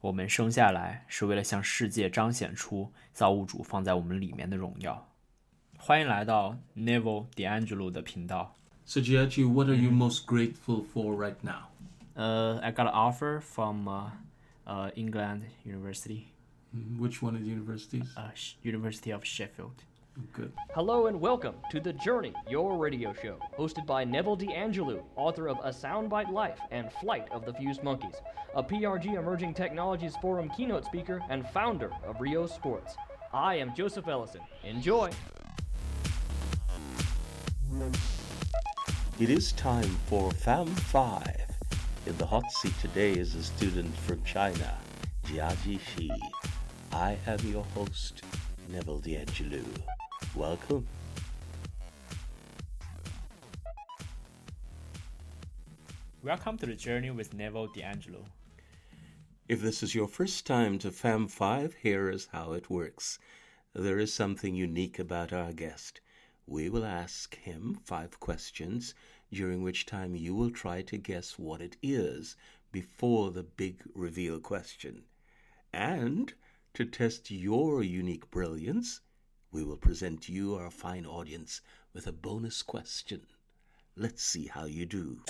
我们生下来是为了向世界彰显出造物主放在我们里面的荣耀。欢迎来到 Neville D'Angelo 的频道。So Jiaji, what are you most grateful for right now? I got an offer from England University. Which one of the universities? University of Sheffield. Good. Hello and welcome to The Journey, your radio show, hosted by Neville D'Angelo, author of A Soundbite Life and Flight of the Fused Monkeys, a PRG Emerging Technologies Forum keynote speaker and founder of Rio Sports. I am Joseph Ellison. Enjoy! It is time for FAM5. In the hot seat today is a student from China, Jiaji She. I am your host, Neville D'Angelo. Welcome. Welcome to The Journey with Neville D'Angelo. If this is your first time to FAM5, here is how it works. There is something unique about our guest. We will ask him 5 questions, during which time you will try to guess what it is before the big reveal question. And to test your unique brilliance, we will present you, our fine audience, with a bonus question. Let's see how you do.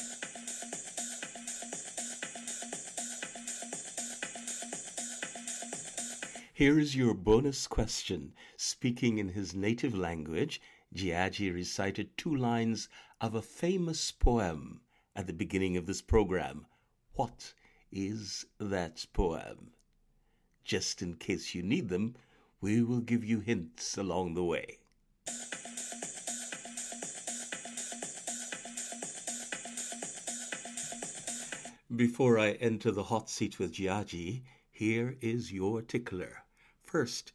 Here is your bonus question. Speaking in his native language, Jiaji recited 2 lines of a famous poem at the beginning of this program. What is that poem? Just in case you need them, we will give you hints along the way. Before I enter the hot seat with Jiaji, here is your tickler. First,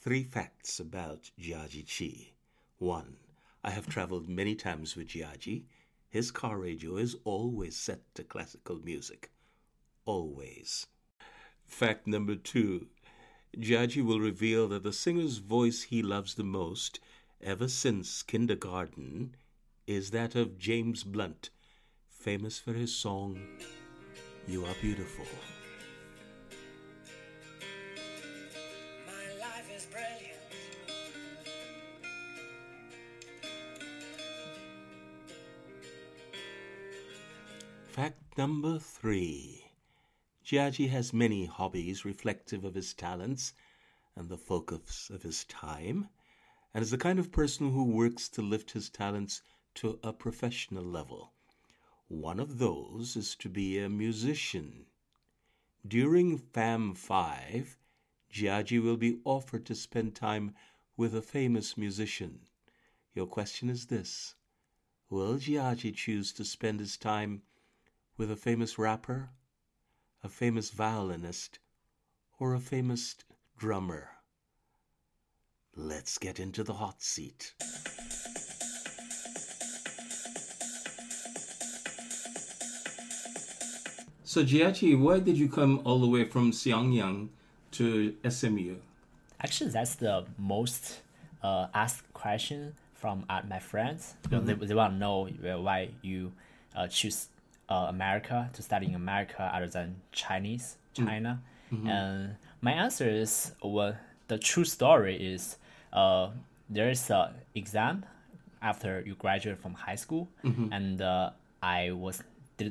3 facts about Jiaji She. 1. I have traveled many times with Jiaji. His car radio is always set to classical music. Always. Fact number 2, Jiaji will reveal that the singer's voice he loves the most ever since kindergarten is that of James Blunt, famous for his song, You Are Beautiful. My life is brilliant. Fact number 3. Jiaji has many hobbies reflective of his talents and the focus of his time, and is the kind of person who works to lift his talents to a professional level. One of those is to be a musician. During FAM5, Jiaji will be offered to spend time with a famous musician. Your question is this: will Jiaji choose to spend his time with a famous rapper, a famous violinist, or a famous drummer? Let's get into the hot seat. So Jiaji, why did you come all the way from Xiangyang to SMU? Actually, that's the most asked question from my friends. Mm-hmm. They want to know why you choose America, to study in America other than China. Mm-hmm. And my answer is, well, the true story is there is an exam after you graduate from high school, mm-hmm. and I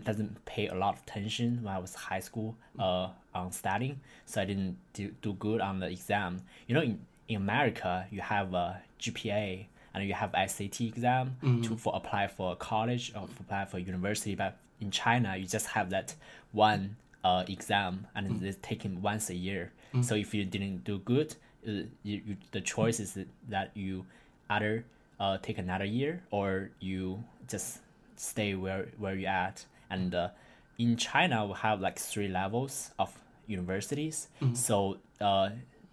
doesn't pay a lot of attention when I was high school on studying, so I didn't do good on the exam. You know, in America, you have a GPA and you have SAT exam, mm-hmm. to apply for college or apply for university, but in China, you just have that one exam, and mm-hmm. it's taken once a year. Mm-hmm. So if you didn't do good, the choice is that you either take another year or you just stay where you're at. And in China, we have like 3 levels of universities. Mm-hmm. So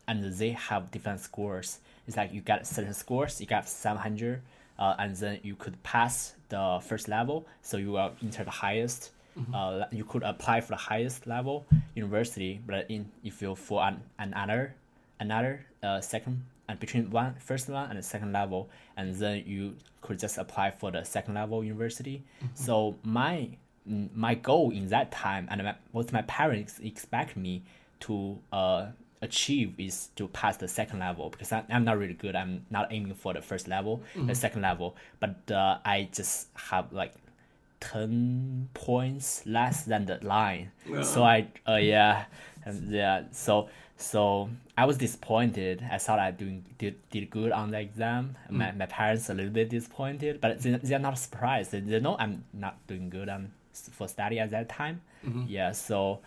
and they have different scores. It's like you got certain scores. You got 700. And then you could pass the first level, so you will enter the highest. Mm-hmm. You could apply for the highest level university, but if you for another second, and between first one and the second level, and then you could just apply for the second level university. Mm-hmm. So my goal in that time, and what my parents expect me to achieve is to pass the second level, because I'm not really good. I'm not aiming for the first level, mm-hmm. the second level, but I just have like 10 points less than the line. Yeah. So I So I was disappointed. I thought I did good on the exam. My parents are a little bit disappointed, but they're not surprised. They know I'm not doing good for study at that time. Mm-hmm. So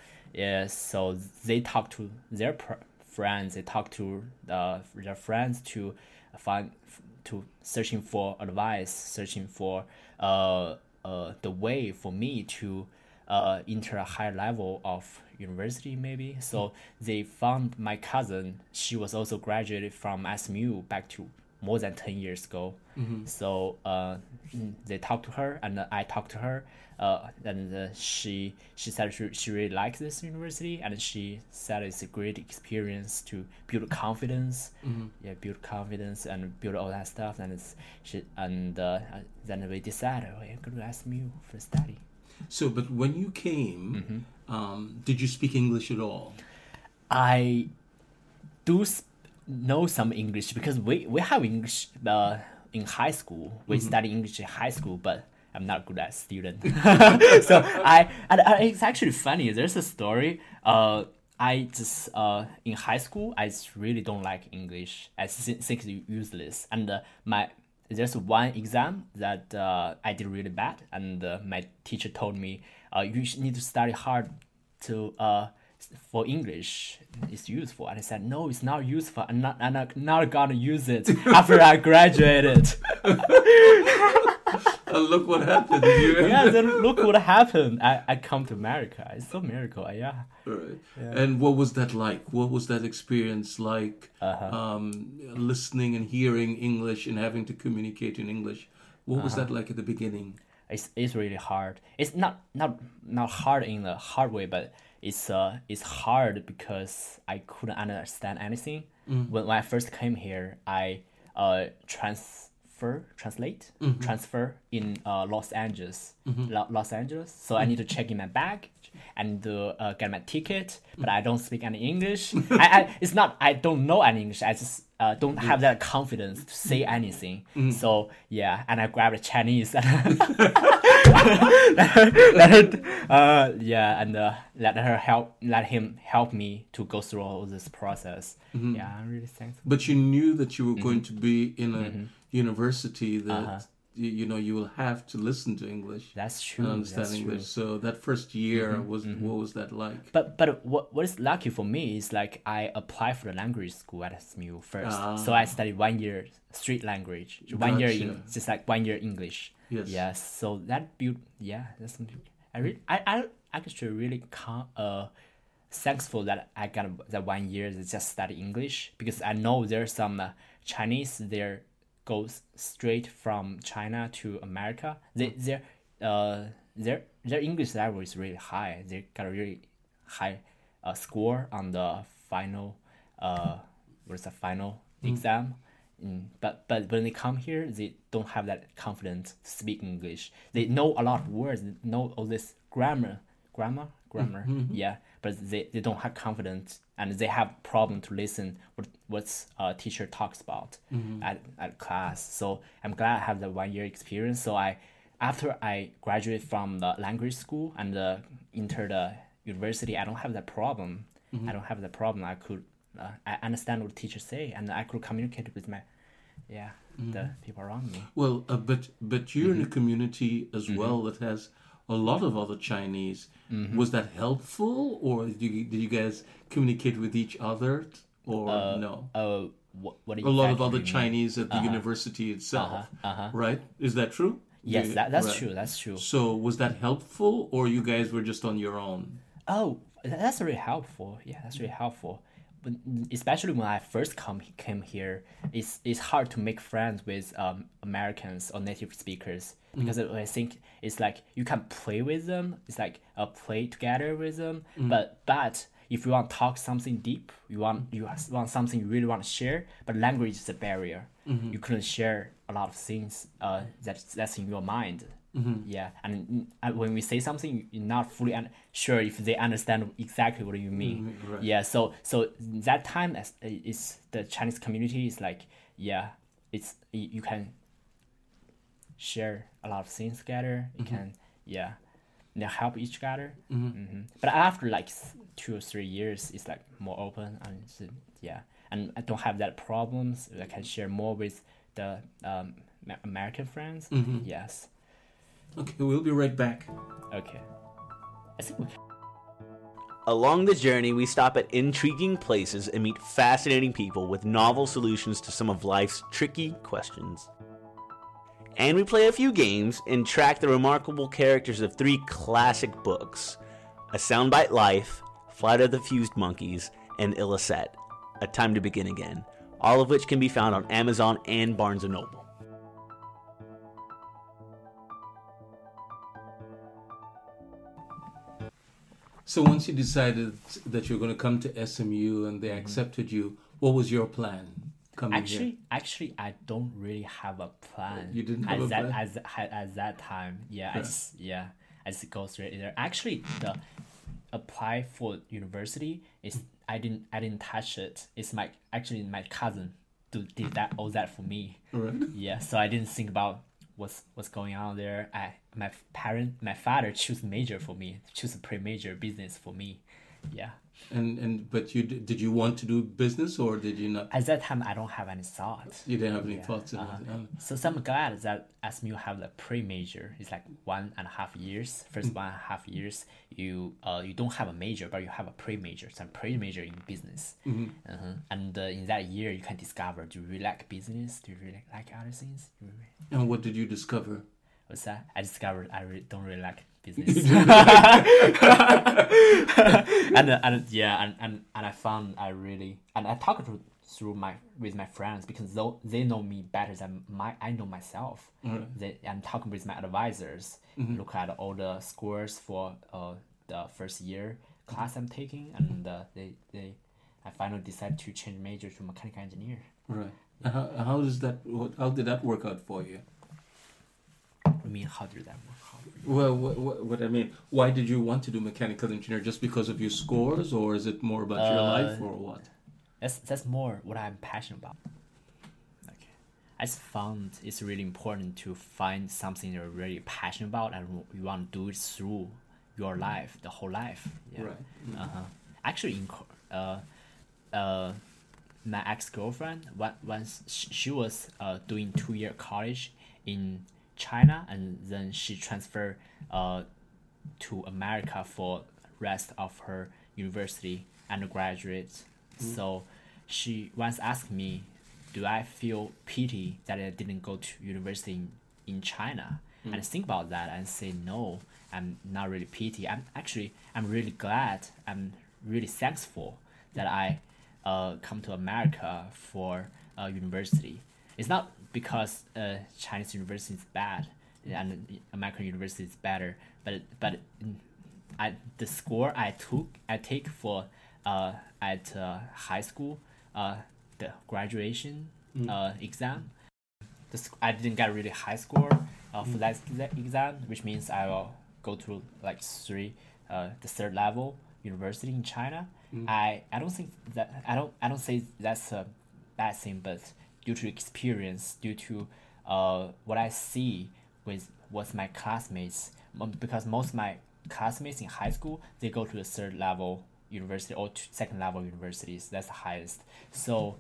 they talk to their friends. They talk to their friends to find, to searching for advice, searching for the way for me to enter a higher level of university, maybe. So they found my cousin. She was also graduated from SMU back to more than 10 years ago. Mm-hmm. So they talked to her, and I talked to her, and she said she really likes this university, and she said it's a great experience to build confidence. Mm-hmm. Yeah, build confidence and build all that stuff. And then we decided, oh, I'm going to SMU for study. So, but when you came, mm-hmm. Did you speak English at all? I do know some English, because we have English in high school. We mm-hmm. study English in high school, but I'm not good at student. So it's actually funny. There's a story. I just in high school, I really don't like English. I think it's useless. And there's one exam that I did really bad, and my teacher told me, you need to study hard to for English. It's useful. And I said, no, it's not useful. I'm not gonna use it after I graduated. And look what happened. Look what happened. I come to America. It's a miracle. Yeah. All right. Yeah. And what was that like? What was that experience like? Uh-huh. Listening and hearing English and having to communicate in English. What was that like at the beginning? It's really hard. It's not hard in the hard way, but it's hard because I couldn't understand anything. Mm. When I first came here, I transfer in Los Angeles. Mm-hmm. Los Angeles. So I need to check in my bag and get my ticket, but I don't speak any English. I don't know any English. I just don't have that confidence to say anything. Mm-hmm. So yeah, and I grabbed Chinese. Let him help me to go through all this process. Mm-hmm. Yeah, I'm really thankful. But you knew that you were going to be in a university that you will have to listen to English. That's true. And understand English. So that first year what was that like? But what is lucky for me is like I applied for the language school at SMU first. So I studied 1 year straight language, one year English. Yes. Yes. So that built. Yeah. That's something. I actually really thankful that I got that 1 year to just study English, because I know there's some Chinese there goes straight from China to America. Their English level is really high. They got a really high score on the final exam. But when they come here, they don't have that confidence to speak English. They know a lot of words, know all this grammar. Mm-hmm. Yeah, but they don't have confidence, and they have problem to listen what teacher talks about at class. So I'm glad I have that 1 year experience. So after I graduate from the language school and enter the university, I don't have that problem. Mm-hmm. I don't have that problem. I understand what teachers say, and I could communicate with my, the people around me. Well, but you're in a community as well that has a lot of other Chinese. Mm-hmm. Was that helpful, or did you guys communicate with each other, or no? What a lot of other Chinese at the university itself, right? Is that true? Yes, that's right. True. That's true. So was that helpful, or you guys were just on your own? Oh, that's really helpful. Yeah, that's really helpful. Especially when I first came here, it's hard to make friends with Americans or native speakers, because I think it's like you can play with them. It's like play together with them. Mm-hmm. But if you want to talk something deep, you want something you really want to share, but language is a barrier. Mm-hmm. You couldn't share a lot of things that's in your mind. Mm-hmm. Yeah, and when we say something, you're not fully sure if they understand exactly what you mean. Mm-hmm, right. Yeah, so that time is the Chinese community is like, yeah, it's you can share a lot of things together. You mm-hmm. can, yeah, they help each other. Mm-hmm. Mm-hmm. But after like 2 or 3 years, it's like more open and yeah, and I don't have that problems. I can share more with the American friends. Mm-hmm. Yes. Okay, we'll be right back. Okay. Along the journey, we stop at intriguing places and meet fascinating people with novel solutions to some of life's tricky questions. And we play a few games and track the remarkable characters of 3 classic books, A Soundbite Life, Flight of the Fused Monkeys, and Illicet, A Time to Begin Again, all of which can be found on Amazon and Barnes & Noble. So once you decided that you're going to come to SMU and they accepted you, what was your plan coming here? Actually, I don't really have a plan. You didn't have a plan? At that time, yeah. Huh. I just go straight there. Actually, the apply for university is I didn't touch it. It's my cousin did all that for me. Right. Yeah. So I didn't think about what's going on there. My father chose major for me, chose a pre-major business for me, yeah. But you did you want to do business or did you not? At that time, I don't have any thoughts. You didn't have any thoughts about it. So some guy that asked me to have the pre-major. It's like 1.5 years. First 1.5 years, you don't have a major, but you have a pre-major. Some pre-major in business. Mm-hmm. Uh-huh. And in that year, you can discover, do you really like business? Do you really like other things? And what did you discover? What's that? I discovered I don't really like business. and I found I talked with my friends because though they know me better than I know myself. Mm-hmm. I'm talking with my advisors, mm-hmm. look at all the scores for the first year class I'm taking, and I finally decided to change major to mechanical engineer. Right. How did that work out for you? I mean, how did that work? Well, what I mean, why did you want to do mechanical engineer? Just because of your scores, or is it more about your life, or what? That's more what I'm passionate about. Okay, I just found it's really important to find something you're really passionate about, and you want to do it through your life, the whole life. Yeah. Right. Mm-hmm. Uh huh. Actually, my ex-girlfriend once she was doing 2-year college in China, and then she transferred to America for rest of her university undergraduate. Mm-hmm. So she once asked me, do I feel pity that I didn't go to university in China? Mm-hmm. And I think about that and say, no, I'm not really pity. I'm really glad. I'm really thankful that I come to America for university. It's not because Chinese university is bad and American university is better, but the score I take for at high school the graduation exam, I didn't get really high score for that exam, which means I will go to like the third level university in China. Mm. I don't think that I don't say that's a bad thing, but due to experience, due to what I see with my classmates, because most of my classmates in high school, they go to the third level university or to second level universities. That's the highest. So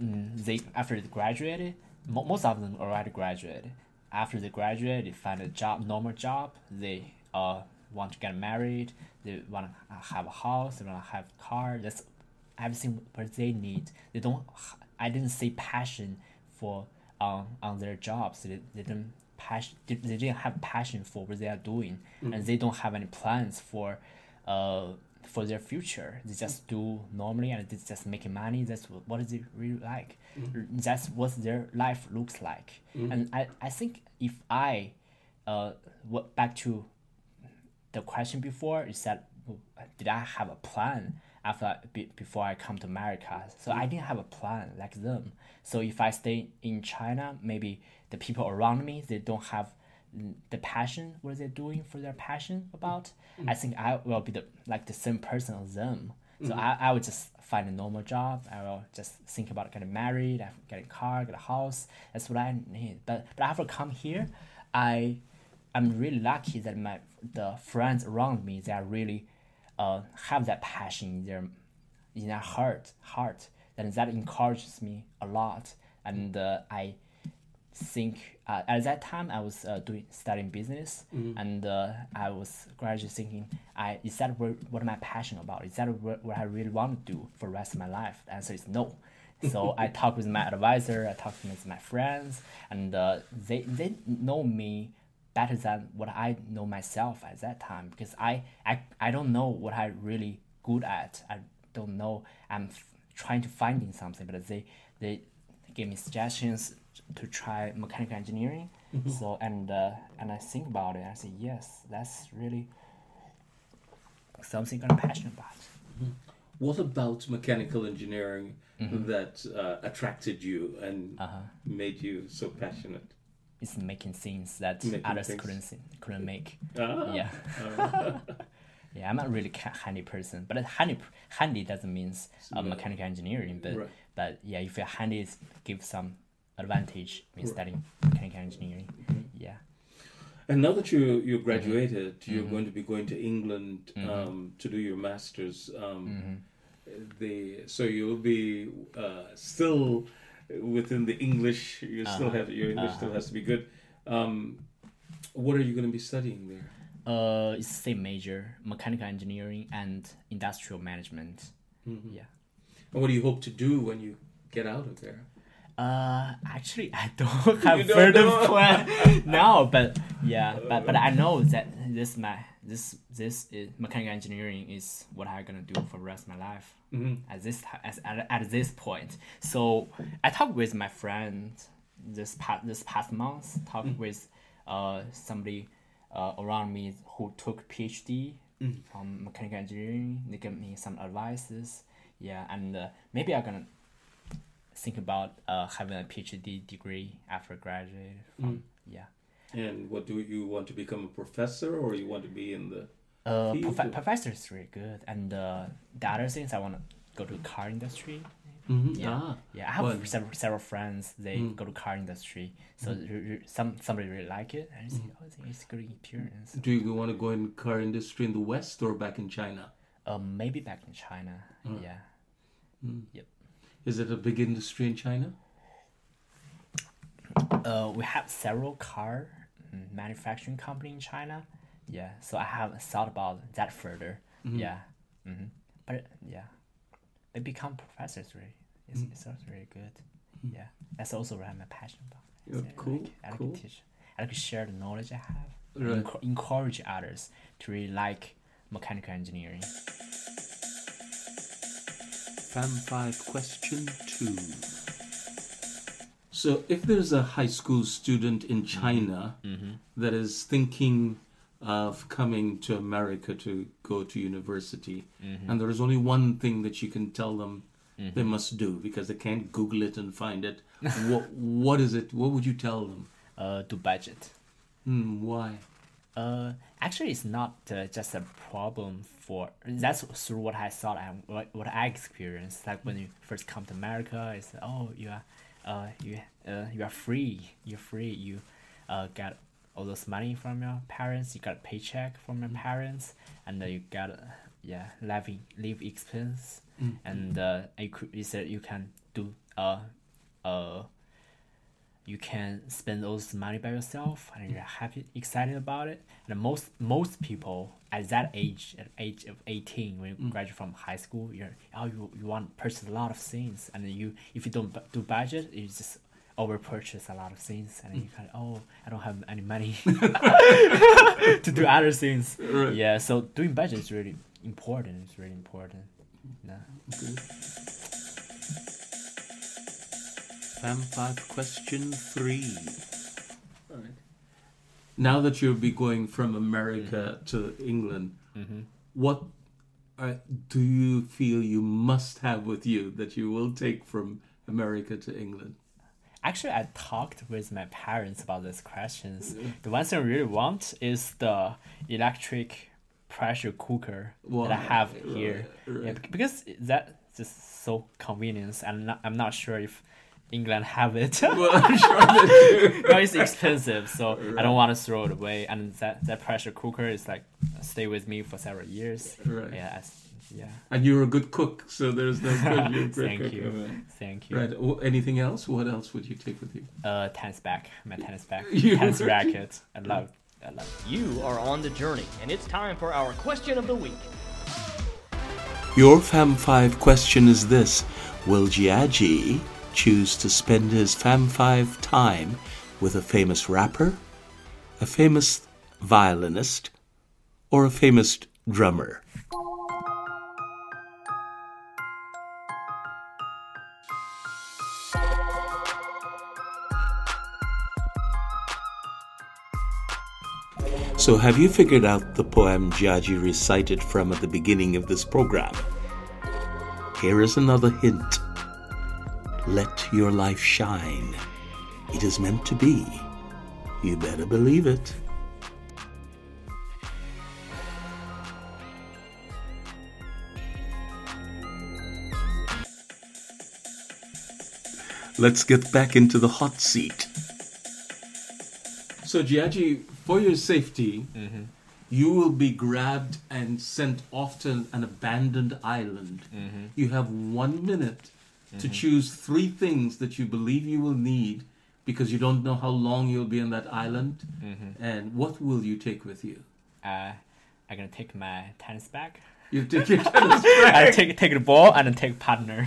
they after they graduated, most of them already graduated. After they graduate, they find a job, normal job. They want to get married. They want to have a house. They want to have a car. That's everything what they need. They don't. I didn't see passion for on their jobs. They didn't have passion for what they are doing, and they don't have any plans for their future. They just do normally, and it's just making money. That's what is it really like. Mm-hmm. That's what their life looks like. Mm-hmm. And I think if I went back to the question before, is that did I have a plan? Before I come to America, so I didn't have a plan like them. So if I stay in China, maybe the people around me, they don't have the passion, what they're doing for their passion about, I think I will be the same person as them. So I would just find a normal job. I will just think about getting married, get a car, get a house. That's what I need. But after come here, I'm really lucky that the friends around me, they are really have that passion in their heart. And that encourages me a lot. And I think at that time I was studying business, and I was gradually thinking, is that what am I passionate about? Is that what I really want to do for the rest of my life? The answer is no. So I talked with my advisor, I talked with my friends, and they know me better than what I know myself at that time, because I don't know what I really good at. I don't know. I'm trying to finding something, but they gave me suggestions to try mechanical engineering. So and I think about it. I say yes, that's really something I'm passionate about. What about mechanical engineering that attracted you and made you so passionate? It's making things that others couldn't make. Yeah. Yeah, I'm not really handy person, but handy doesn't mean mechanical engineering. But yeah, if you're handy, it gives some advantage in studying mechanical engineering. Yeah. And now that you graduated, you're going to be going to England to do your masters. So you'll be still within the English. You still have your English still has to be good. What are you going to be studying there? It's the same major, mechanical engineering and industrial management. Yeah. And what do you hope to do when you get out of there? Actually, I don't have further plan now, but yeah, but I know that this is, mechanical engineering is what I'm gonna do for the rest of my life at this point. So I talked with my friend this past month. Talked with somebody around me who took PhD from mechanical engineering. They gave me some advices. Yeah, and maybe I'm gonna think about having a PhD degree after graduate. And what do you want to become? A professor, or you want to be in the field? Professor is really good, and the other things I want to go to the car industry. I have several friends. They go to car industry, so somebody really like it, and I say, it's a good experience. Do you want to go in car industry in the West or back in China? Maybe back in China. Is it a big industry in China? We have several car manufacturing company in China. Yeah, so I have thought about that further. But yeah, they become professors really. It's also really good. Yeah, that's also what I'm passionate about. I like to teach. I like to share the knowledge I have. Right. Encourage others to really like mechanical engineering. FAM5 question 2. So if there's a high school student in China that is thinking of coming to America to go to university, and there is only one thing that you can tell them they must do because they can't Google it and find it, what is it? What would you tell them? To budget. Why? Actually, it's not just a problem for. That's through what I thought and what I experienced. Like when you first come to America, it's you are free. You're free. You, got all those money from your parents. You got a paycheck from your parents, and you got live expense, and you can spend all this money by yourself, and you're happy, excited about it. And most people at that age, at age of 18, when you graduate from high school, you want to purchase a lot of things, and if you don't do budget, you just over purchase a lot of things, and you kind of I don't have any money to do other things. Right. Yeah, so doing budget is really important. It's really important. Yeah. Good. FAM5 question 3. All right. Now that you'll be going from America to England, what do you feel you must have with you that you will take from America to England? Actually, I talked with my parents about these questions. The one thing I really want is the electric pressure cooker that I have here. Right. Yeah, because that's just so convenient. I'm not sure if England have it. Well, I'm sure they do. No, it's expensive, so I don't want to throw it away. And that pressure cooker is like stay with me for several years. Right. Yeah. And you're a good cook, so there's no good. You're a great cook. Thank you. Right. Anything else? What else would you take with you? My tennis bag, tennis racket. I love. You are on the journey, and it's time for our question of the week. Your FAM5 question is this: will Jiaji choose to spend his FAM5 time with a famous rapper, a famous violinist, or a famous drummer? So have you figured out the poem Jiaji recited from at the beginning of this program? Here is another hint. Let your life shine. It is meant to be. You better believe it. Let's get back into the hot seat. So Jiaji, for your safety, you will be grabbed and sent off to an abandoned island. You have 1 minute to choose 3 things that you believe you will need because you don't know how long you'll be on that island. And what will you take with you? I'm going to take my tennis bag. You take your tennis bag? I take the ball and then take partner.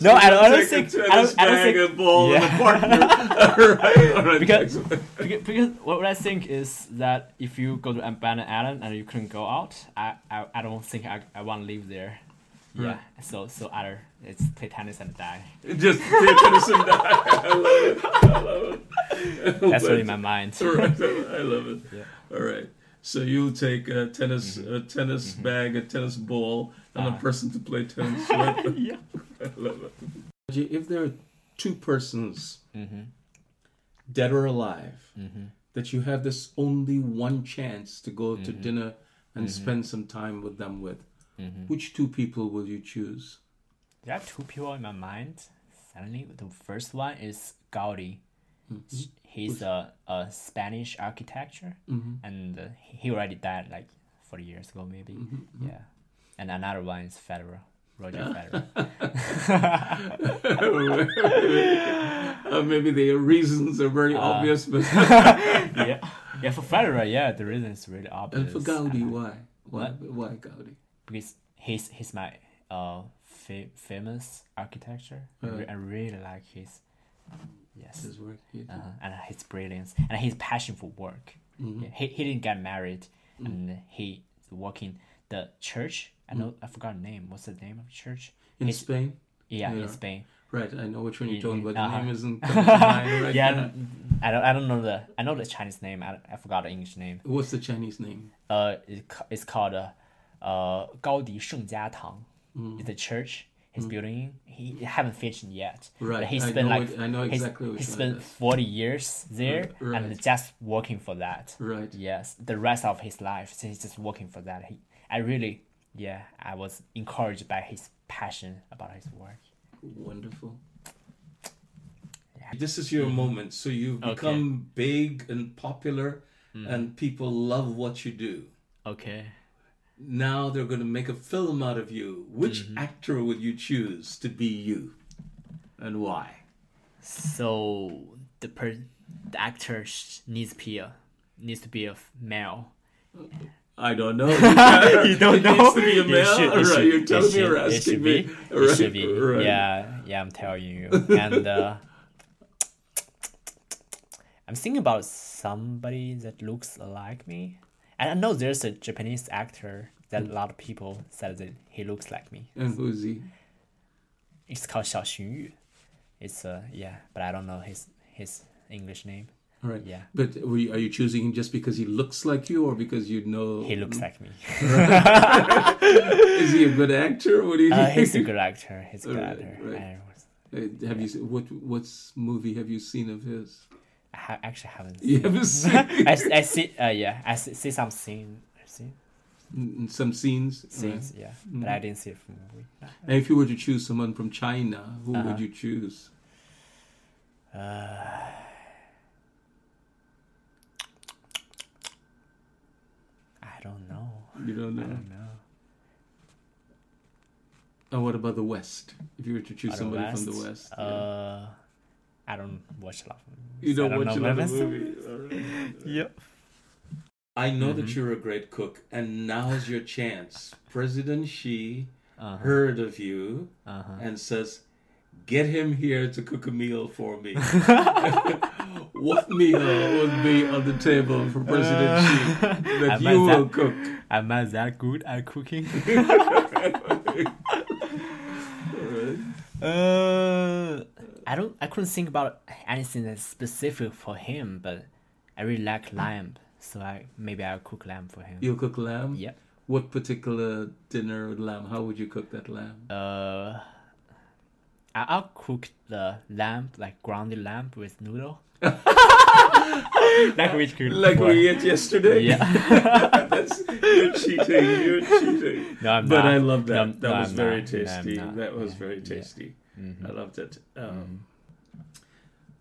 No, I don't think a ball and a partner. All right. Because what I think is that if you go to abandoned island and you couldn't go out, I don't think I want to live there. Yeah, so other, it's play tennis and die. Just play tennis and die. I love it. That's really my mind. Right. I love it. Yeah. All right. So you take a tennis bag, a tennis ball, and a person to play tennis with. Yeah. I love it. If there are 2 persons, dead or alive, that you have this only 1 chance to go to dinner and spend some time with them with, which 2 people will you choose? There are 2 people in my mind. Suddenly, the first one is Gaudi. He's a Spanish architecture, and he already died like 40 years ago, maybe. Yeah. And another one is Federer, Roger Federer. Maybe the reasons are very obvious, but yeah. For Federer, the reason is really obvious. And for Gaudi, why Gaudi? Because he's my famous architecture. I really like his work, and his brilliance and his passion for work. He didn't get married, and he worked in the church. I forgot the name. What's the name of the church in Spain? In Spain. Right, I know which one you're talking about. The name isn't coming to mind right now. I don't know the. I know the Chinese name. I forgot the English name. What's the Chinese name? It's called Gaudi Shengjiatang. It's a church he's building. He haven't finished yet. Right. But he spent he spent 40 years there and just working for that. Right. Yes. The rest of his life, so he's just working for that. I was encouraged by his passion about his work. Wonderful. Yeah. This is your moment. So you've become big and popular, and people love what you do. Okay. Now they're going to make a film out of you. Which actor would you choose to be you, and why? So the actor needs to be a male. I don't know. You don't know? It needs to be a male? You're telling me or asking me? It should be. Right. Yeah, I'm telling you. And I'm thinking about somebody that looks like me. I know there's a Japanese actor that a lot of people said that he looks like me. And who is he? It's called Xiao Xu. It's but I don't know his English name. All right. Yeah. But are you choosing him just because he looks like you, or because you know he looks like me? Is he a good actor? What do you think? He's a good actor. He's a good actor. Right. Have you what's movie have you seen of his? I actually haven't. You haven't seen? I see. Yeah, I see some scene. Some scenes. Scenes, right? Yeah, but I didn't see it from the movie. And if you were to choose someone from China, who would you choose? I don't know. You don't know. I don't know. And what about the West? If you were to choose somebody from the West, I don't watch a lot of movies. You don't watch a lot of movies. Right. Yep. I know that you're a great cook, and now's your chance. President Xi heard of you and says, "Get him here to cook a meal for me." What meal would be on the table for President Xi that you will cook? Am I that good at cooking? I couldn't think about anything that's specific for him, but I really like lamb, so I'll cook lamb for him. You'll cook lamb? Yeah. What particular dinner with lamb? How would you cook that lamb? I'll cook the lamb, like grounded lamb with noodle. We ate yesterday. Yeah. You're cheating. No, I'm not. But I love that. That was very tasty. I loved it.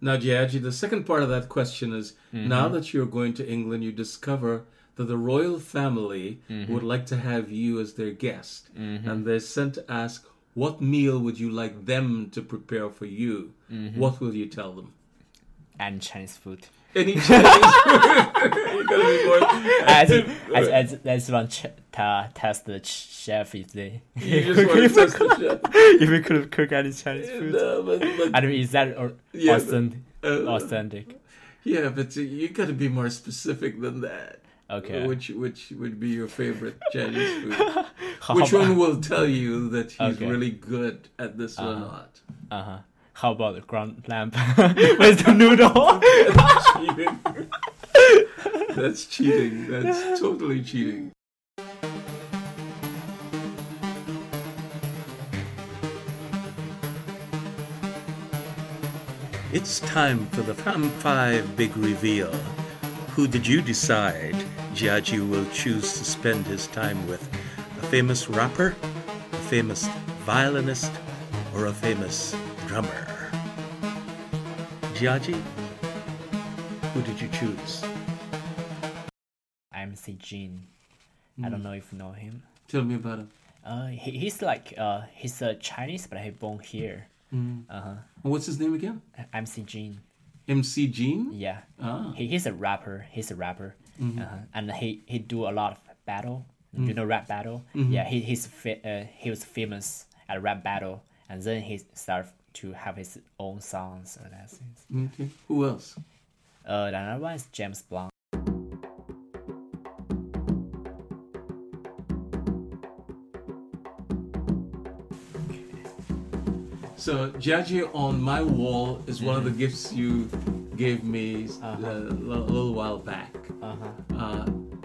Now, Jiaji, the second part of that question is, now that you're going to England, you discover that the royal family would like to have you as their guest. And they're sent to ask, what meal would you like them to prepare for you? What will you tell them? And Chinese food. Any Chinese food? You're going to be bored. I just want to test the chef if they... You just want to test the chef? If we could cook any Chinese food. No, but I mean, is that authentic? Yeah, but you got to be more specific than that. Okay. Which would be your favorite Chinese food? Which one will tell you that he's really good at this or not? Uh-huh. How about the ground lamb with the noodle? That's cheating. That's cheating. That's totally cheating. It's time for the FAM5 big reveal. Who did you decide Jiaji will choose to spend his time with? A famous rapper, a famous violinist, or a famous drummer? Jiaji, who did you choose? MC Jin. I don't know if you know him. Tell me about him. He's Chinese, but he born here. What's his name again? MC Jin. MC Jin? Yeah. He's a rapper. And he do a lot of battle. You know rap battle? Yeah. He was famous at rap battle, and then he started to have his own songs or that things. Okay. Who else? Another one is James Blunt. So, Jiaji, on my wall is one of the gifts you gave me a little while back.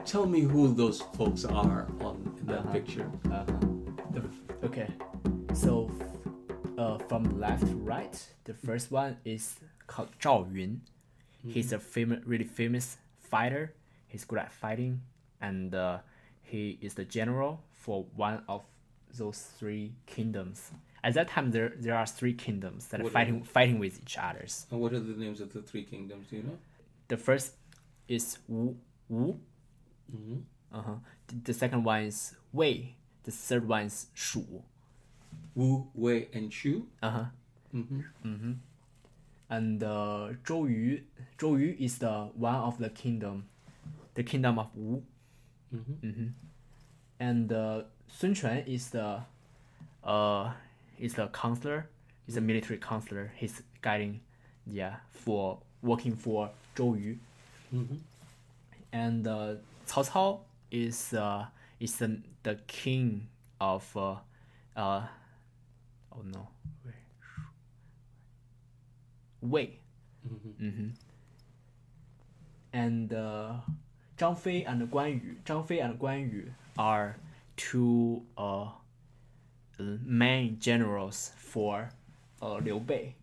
Tell me who those folks are in that picture. Okay. So, from left to right, the first one is called Zhao Yun. He's a really famous fighter. He's good at fighting, and he is the general for one of those three kingdoms. At that time, there are three kingdoms that are fighting with each other. And what are the names of the three kingdoms? Do you know? The first is Wu. The second one is Wei. The third one is Shu. Wu, Wei, and Shu. And Zhou Yu. Zhou Yu is the one of the kingdom of Wu. And Sun Quan is the counselor. He's a military counselor. He's guiding, for working for Zhou Yu. And Cao Cao is the king of. Wei. And Zhang Fei and Guan Yu are two main generals for Liu Bei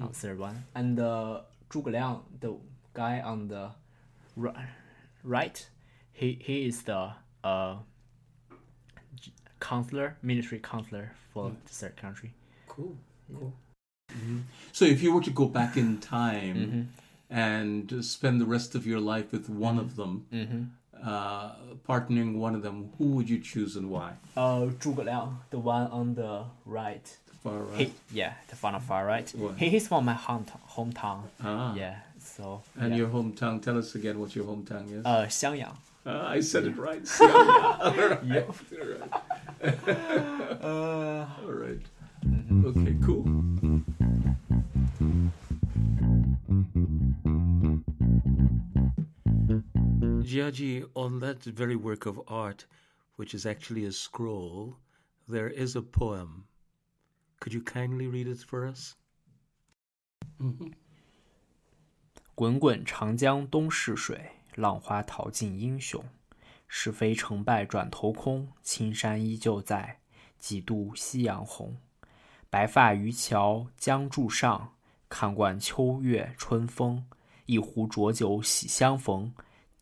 on third one, and Zhuge Liang, the guy on the right, he is the military counselor for the third country. Cool. Mm-hmm. So if you were to go back in time and spend the rest of your life with one of them, partnering one of them, who would you choose and why? Zhuge Liang, the one on the right. Far right. The far right. What? He's from my hometown. Ah. Yeah. So. And your hometown? Tell us again what your hometown is. Xiangyang. I said it right. Xiangyang. All right. Yep. All right. All right. Okay. Cool. Jiaji, on that very work of art, which is actually a scroll, there is a poem. Could you kindly read it for us? 滚滚长江东逝水，浪花淘尽英雄。是非成败转头空，青山依旧在，几度夕阳红。白发渔樵江渚上，看惯秋月春风。一壶浊酒喜相逢，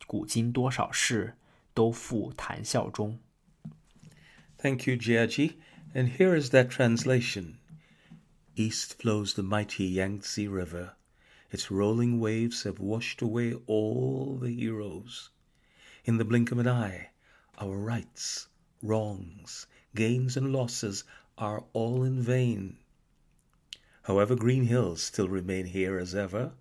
古今多少事，都付谈笑中。Thank you, Jiaji. And here is that translation. East flows the mighty Yangtze River. Its rolling waves have washed away all the heroes. In the blink of an eye, our rights, wrongs, gains and losses are all in vain. However, green hills still remain here as ever.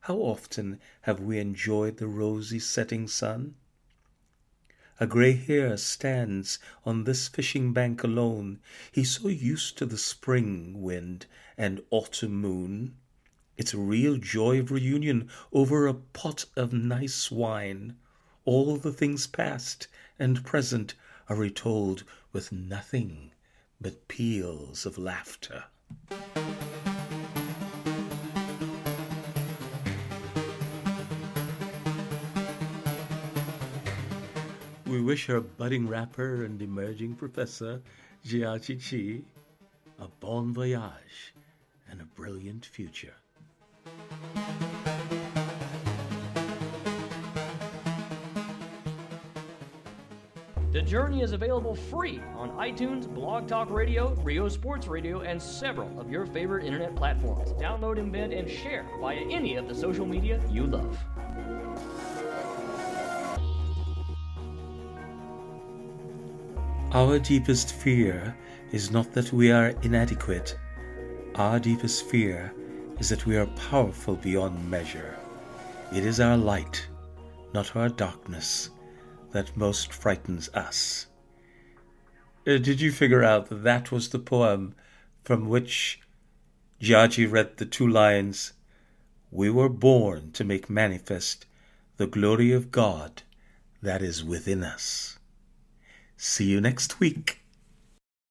How often have we enjoyed the rosy setting sun? A grey hare stands on this fishing bank alone. He's so used to the spring wind and autumn moon. It's a real joy of reunion over a pot of nice wine. All the things past and present are retold with nothing but peals of laughter. We wish her budding rapper and emerging professor, Jiaji She, a bon voyage and a brilliant future. The Journey is available free on iTunes, Blog Talk Radio, Rio Sports Radio, and several of your favorite internet platforms. Download, embed, and share via any of the social media you love. Our deepest fear is not that we are inadequate. Our deepest fear is that we are powerful beyond measure. It is our light, not our darkness, that most frightens us. Did you figure out that that was the poem from which Jiaji read the two lines, "We were born to make manifest the glory of God that is within us"? See you next week.